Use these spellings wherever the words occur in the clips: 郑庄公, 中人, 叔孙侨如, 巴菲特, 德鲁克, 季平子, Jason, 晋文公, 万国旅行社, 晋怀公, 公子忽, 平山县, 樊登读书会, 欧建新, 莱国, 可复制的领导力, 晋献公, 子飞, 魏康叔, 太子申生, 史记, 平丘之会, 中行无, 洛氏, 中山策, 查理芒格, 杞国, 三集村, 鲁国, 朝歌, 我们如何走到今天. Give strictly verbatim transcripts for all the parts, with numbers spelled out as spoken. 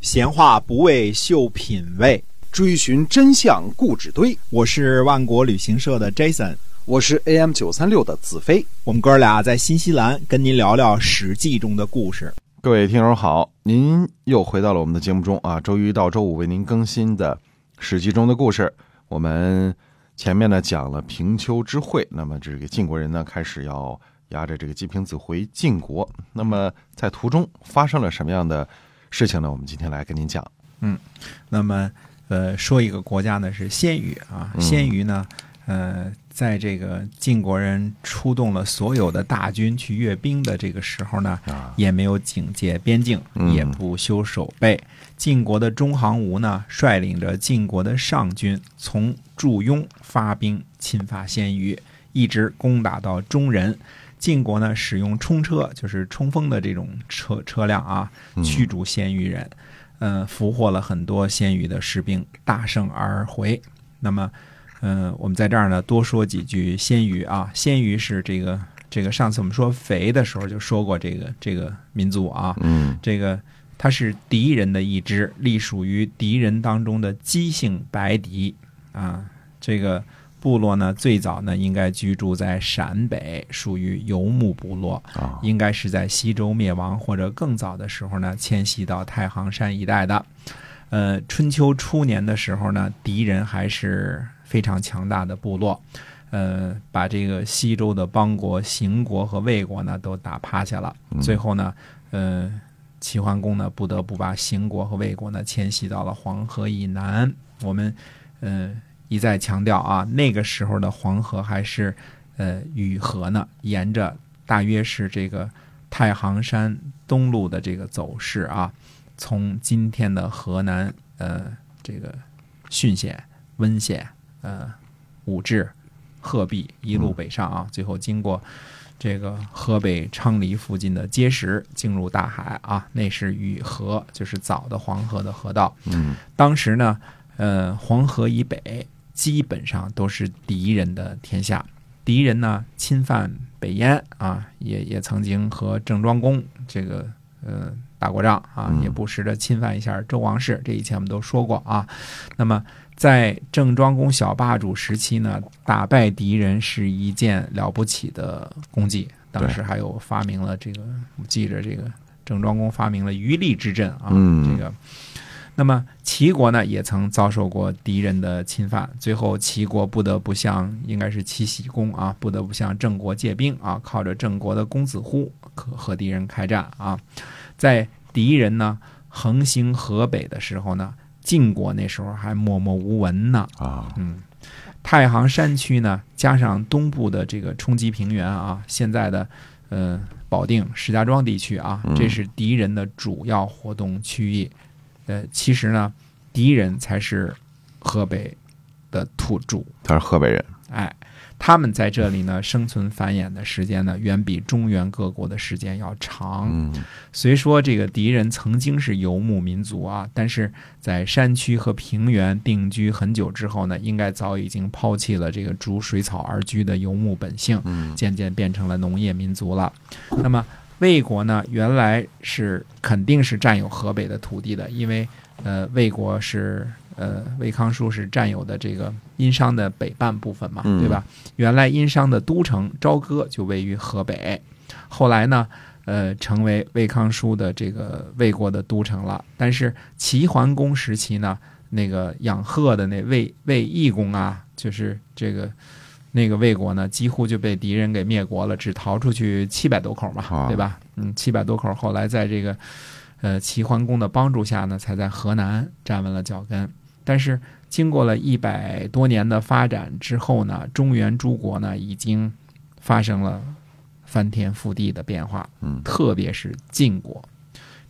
闲话不为秀品味，追寻真相固执堆。我是万国旅行社的 Jason， 我是 A M 九三六 的子飞。我们哥俩在新西兰跟您聊聊史记中的故事。各位听友好，您又回到了我们的节目中啊，周一到周五为您更新的史记中的故事。我们前面呢讲了平丘之会，那么这个晋国人呢开始要押着这个季平子回晋国，那么在途中发生了什么样的事情呢？我们今天来跟您讲。嗯，那么呃，说一个国家呢是鲜于啊，鲜于呢，呃，在这个晋国人出动了所有的大军去阅兵的这个时候呢，也没有警戒边境，也不修守备。晋国的中行无呢，率领着晋国的上军从祝雍发兵侵伐鲜于，一直攻打到中人。晋国呢使用冲车，就是冲锋的这种 车, 车辆啊，驱逐鲜于人，嗯、呃，俘获了很多鲜于的士兵，大胜而回。那么，嗯、呃，我们在这儿呢多说几句鲜于啊，鲜于是这个这个上次我们说肥的时候就说过这个这个民族啊，嗯，这个它是狄人的一支，隶属于狄人当中的姬姓白狄啊，这个。部落呢，最早呢应该居住在陕北，属于游牧部落，应该是在西周灭亡或者更早的时候呢，迁徙到太行山一带的。呃，春秋初年的时候呢，狄人还是非常强大的部落，呃，把这个西周的邦国、邢国和魏国呢都打趴下了。最后呢，呃，齐桓公呢不得不把邢国和魏国呢迁徙到了黄河以南。我们，嗯、呃。一再强调啊，那个时候的黄河还是呃雨河呢，沿着大约是这个太行山东路的这个走势啊，从今天的河南呃这个浚县、温县、呃武陟、鹤壁一路北上啊，最后经过这个河北昌黎附近的碣石进入大海啊，那是雨河，就是早的黄河的河道。嗯，当时呢，呃，黄河以北。基本上都是敌人的天下，敌人呢侵犯北燕啊，也也曾经和郑庄公这个呃打过仗啊，也不时的侵犯一下周王室，这以前我们都说过啊。那么在郑庄公小霸主时期呢，打败敌人是一件了不起的功绩，当时还有发明了这个，我记着这个郑庄公发明了鱼利之阵啊，这个。那么齐国呢也曾遭受过敌人的侵犯，最后齐国不得不向，应该是齐僖公啊，不得不向郑国借兵啊，靠着郑国的公子忽和敌人开战啊。在敌人呢横行河北的时候呢，晋国那时候还默默无闻呢啊，嗯，太行山区呢加上东部的这个冲积平原啊，现在的呃保定、石家庄地区啊，这是敌人的主要活动区域。嗯呃，其实呢，敌人才是河北的土著，他是河北人，哎，他们在这里呢生存繁衍的时间呢，远比中原各国的时间要长。嗯，虽说这个敌人曾经是游牧民族啊，但是在山区和平原定居很久之后呢，应该早已经抛弃了这个逐水草而居的游牧本性，渐渐变成了农业民族了。嗯、那么。魏国呢，原来是肯定是占有河北的土地的，因为呃，魏国是呃，魏康叔是占有的这个殷商的北半部分嘛，对吧？原来殷商的都城朝歌就位于河北，后来呢，呃，成为魏康叔的这个魏国的都城了。但是齐桓公时期呢，那个养鹤的那魏魏懿公啊，就是这个。那个魏国呢，几乎就被敌人给灭国了，只逃出去七百多口嘛，对吧？嗯，七百多口，后来在这个，呃，齐桓公的帮助下呢，才在河南站稳了脚跟。但是经过了一百多年的发展之后呢，中原诸国呢，已经发生了翻天覆地的变化，嗯，特别是晋国。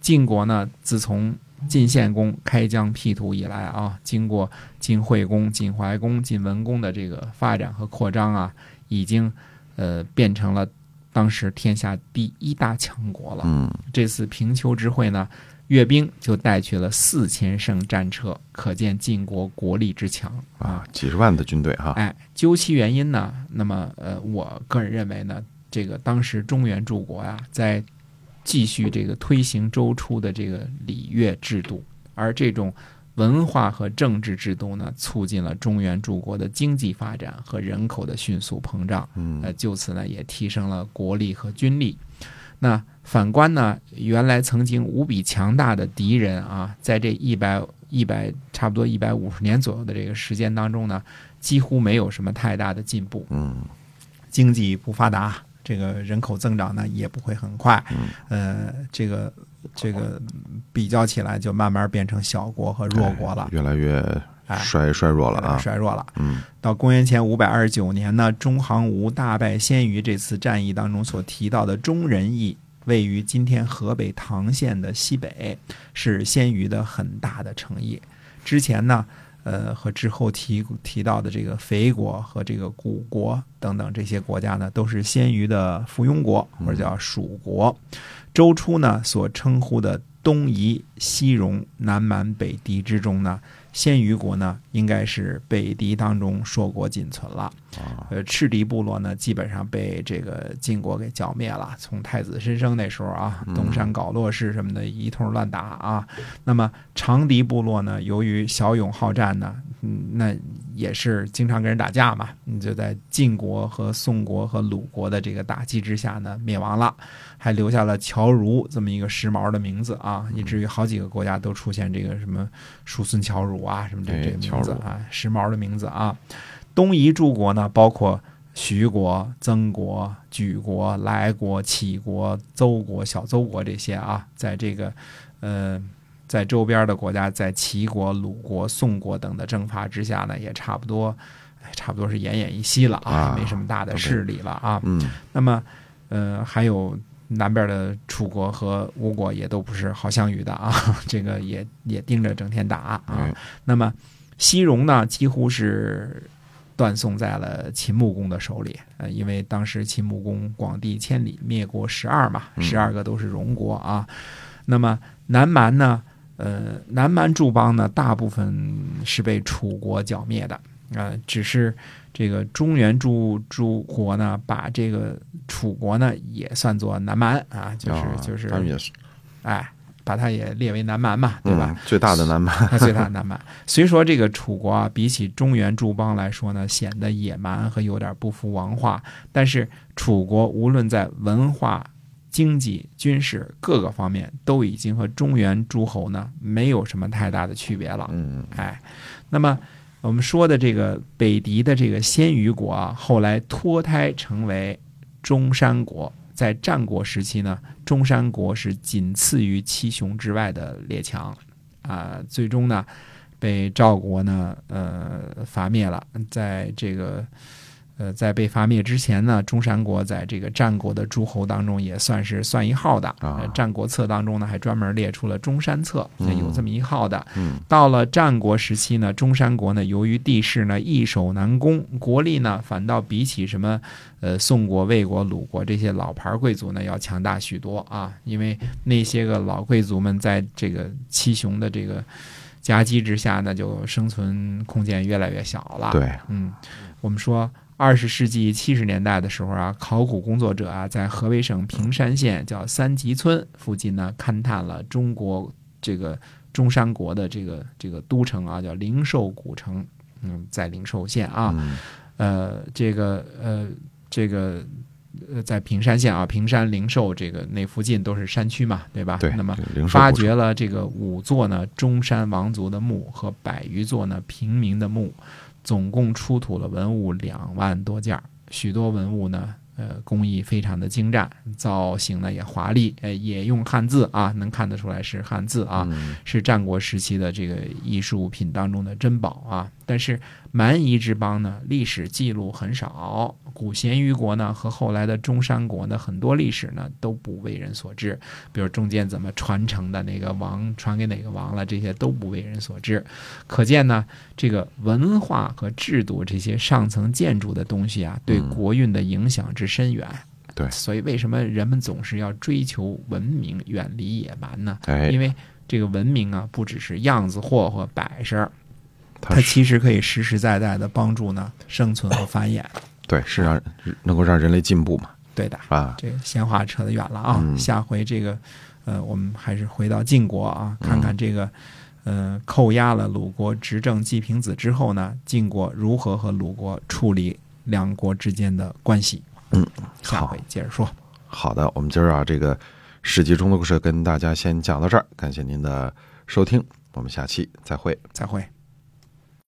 晋国呢，自从晋献公开疆辟土以来啊，经过晋惠公、晋怀公、晋文公的这个发展和扩张啊，已经呃变成了当时天下第一大强国了。嗯，这次平丘之会呢，阅兵就带去了四千乘战车，可见晋国国力之强啊，几十万的军队哈。哎，究其原因呢，那么呃，我个人认为呢，这个当时中原诸国啊，在继续这个推行周初的这个礼乐制度，而这种文化和政治制度呢，促进了中原诸国的经济发展和人口的迅速膨胀，呃，就此呢也提升了国力和军力。那反观呢，原来曾经无比强大的敌人啊，在这一百一百差不多一百五十年左右的这个时间当中呢，几乎没有什么太大的进步，嗯，经济不发达，这个人口增长呢也不会很快，呃，这个这个比较起来就慢慢变成小国和弱国了，哎、越来越。衰衰弱了啊，衰弱了。嗯，到公元前五百二十九年呢，中行无大败鲜于这次战役当中所提到的中仁邑，位于今天河北唐县的西北，是鲜于的很大的城邑。之前呢，呃，和之后提提到的这个肥国和这个古国等等这些国家呢，都是鲜于的附庸国或者叫属国。周初呢所称呼的东夷、西戎、南蛮、北狄之中呢。鲜于国呢，应该是北狄当中硕国仅存了。呃，赤狄部落呢，基本上被这个晋国给剿灭了。从太子申生那时候啊，东山搞洛氏什么的，一通乱打啊。嗯、那么长狄部落呢，由于骁勇好战呢，嗯，那也是经常跟人打架嘛，就在晋国和宋国和鲁国的这个打击之下呢，灭亡了，还留下了侨如这么一个时髦的名字啊，以至于好几个国家都出现这个什么叔孙侨如。啊，什么这这名字啊，时髦的名字啊。东夷诸国呢，包括徐国、曾国、莒国、莱国、杞国、邹国、小邹国这些啊，在这个呃，在周边的国家，在齐国、鲁国、宋国等的征伐之下呢，也差不多，差不多是奄奄一息了啊，没什么大的势力了啊。嗯，那么呃，还有。南边的楚国和吴国也都不是好相与的啊，这个也也盯着整天打啊。嗯、那么西戎呢，几乎是断送在了秦穆公的手里，呃，因为当时秦穆公广地千里，灭国十二嘛，十二个都是戎国啊。嗯、那么南蛮呢，呃，南蛮诸邦呢，大部分是被楚国剿灭的。呃，只是这个中原诸诸国呢，把这个楚国呢也算作南蛮啊，就是就是，他们也是，哎，把它也列为南蛮嘛，对吧？嗯、最大的南蛮，它最大的南蛮。虽说这个楚国啊，比起中原诸邦来说呢，显得野蛮和有点不服王化，但是楚国无论在文化、经济、军事各个方面，都已经和中原诸侯呢没有什么太大的区别了。嗯，哎，那么。我们说的这个北狄的这个鲜于国啊，后来脱胎成为中山国。在战国时期呢，中山国是仅次于七雄之外的列强，啊、呃，最终呢被赵国呢呃伐灭了。在这个呃在被伐灭之前呢，中山国在这个战国的诸侯当中也算是算一号的。啊、战国策当中呢，还专门列出了中山策，有这么一号的。嗯嗯、到了战国时期呢，中山国呢，由于地势呢易守难攻，国力呢反倒比起什么呃宋国、魏国、鲁国这些老牌贵族呢要强大许多啊，因为那些个老贵族们在这个七雄的这个夹击之下呢，就生存空间越来越小了。对，嗯，我们说。二十世纪七十年代的时候啊，考古工作者啊，在河北省平山县叫三集村附近呢，勘探了中国这个中山国的这个这个都城啊，叫灵寿古城。嗯，在灵寿县啊，呃，这个呃，这个呃，在平山县啊，平山灵寿这个那附近都是山区嘛，对吧？对。那么发掘了这个五座呢中山王族的墓和百余座呢平民的墓。总共出土了文物两万多件，许多文物呢，呃，工艺非常的精湛，造型呢也华丽，呃，也用汉字啊，能看得出来是汉字啊，嗯、是战国时期的这个艺术品当中的珍宝啊。但是蛮夷之邦呢，历史记录很少，古鲜于国呢和后来的中山国呢，很多历史呢都不为人所知，比如中间怎么传承的那个王传给哪个王了，这些都不为人所知。可见呢，这个文化和制度这些上层建筑的东西啊，对国运的影响之深远。嗯对，所以为什么人们总是要追求文明，远离野蛮呢？哎、因为这个文明啊，不只是样子货和摆设，它其实可以实实在在的帮助呢生存和繁衍。对，是让能够让人类进步嘛？对的啊，这个闲话扯得远了啊，嗯、下回这个呃，我们还是回到晋国啊，看看这个。嗯呃、扣押了鲁国执政季平子之后呢，晋国如何和鲁国处理两国之间的关系。嗯，下回接着说。好的，我们今儿啊这个史记中的故事跟大家先讲到这儿，感谢您的收听，我们下期再会，再会。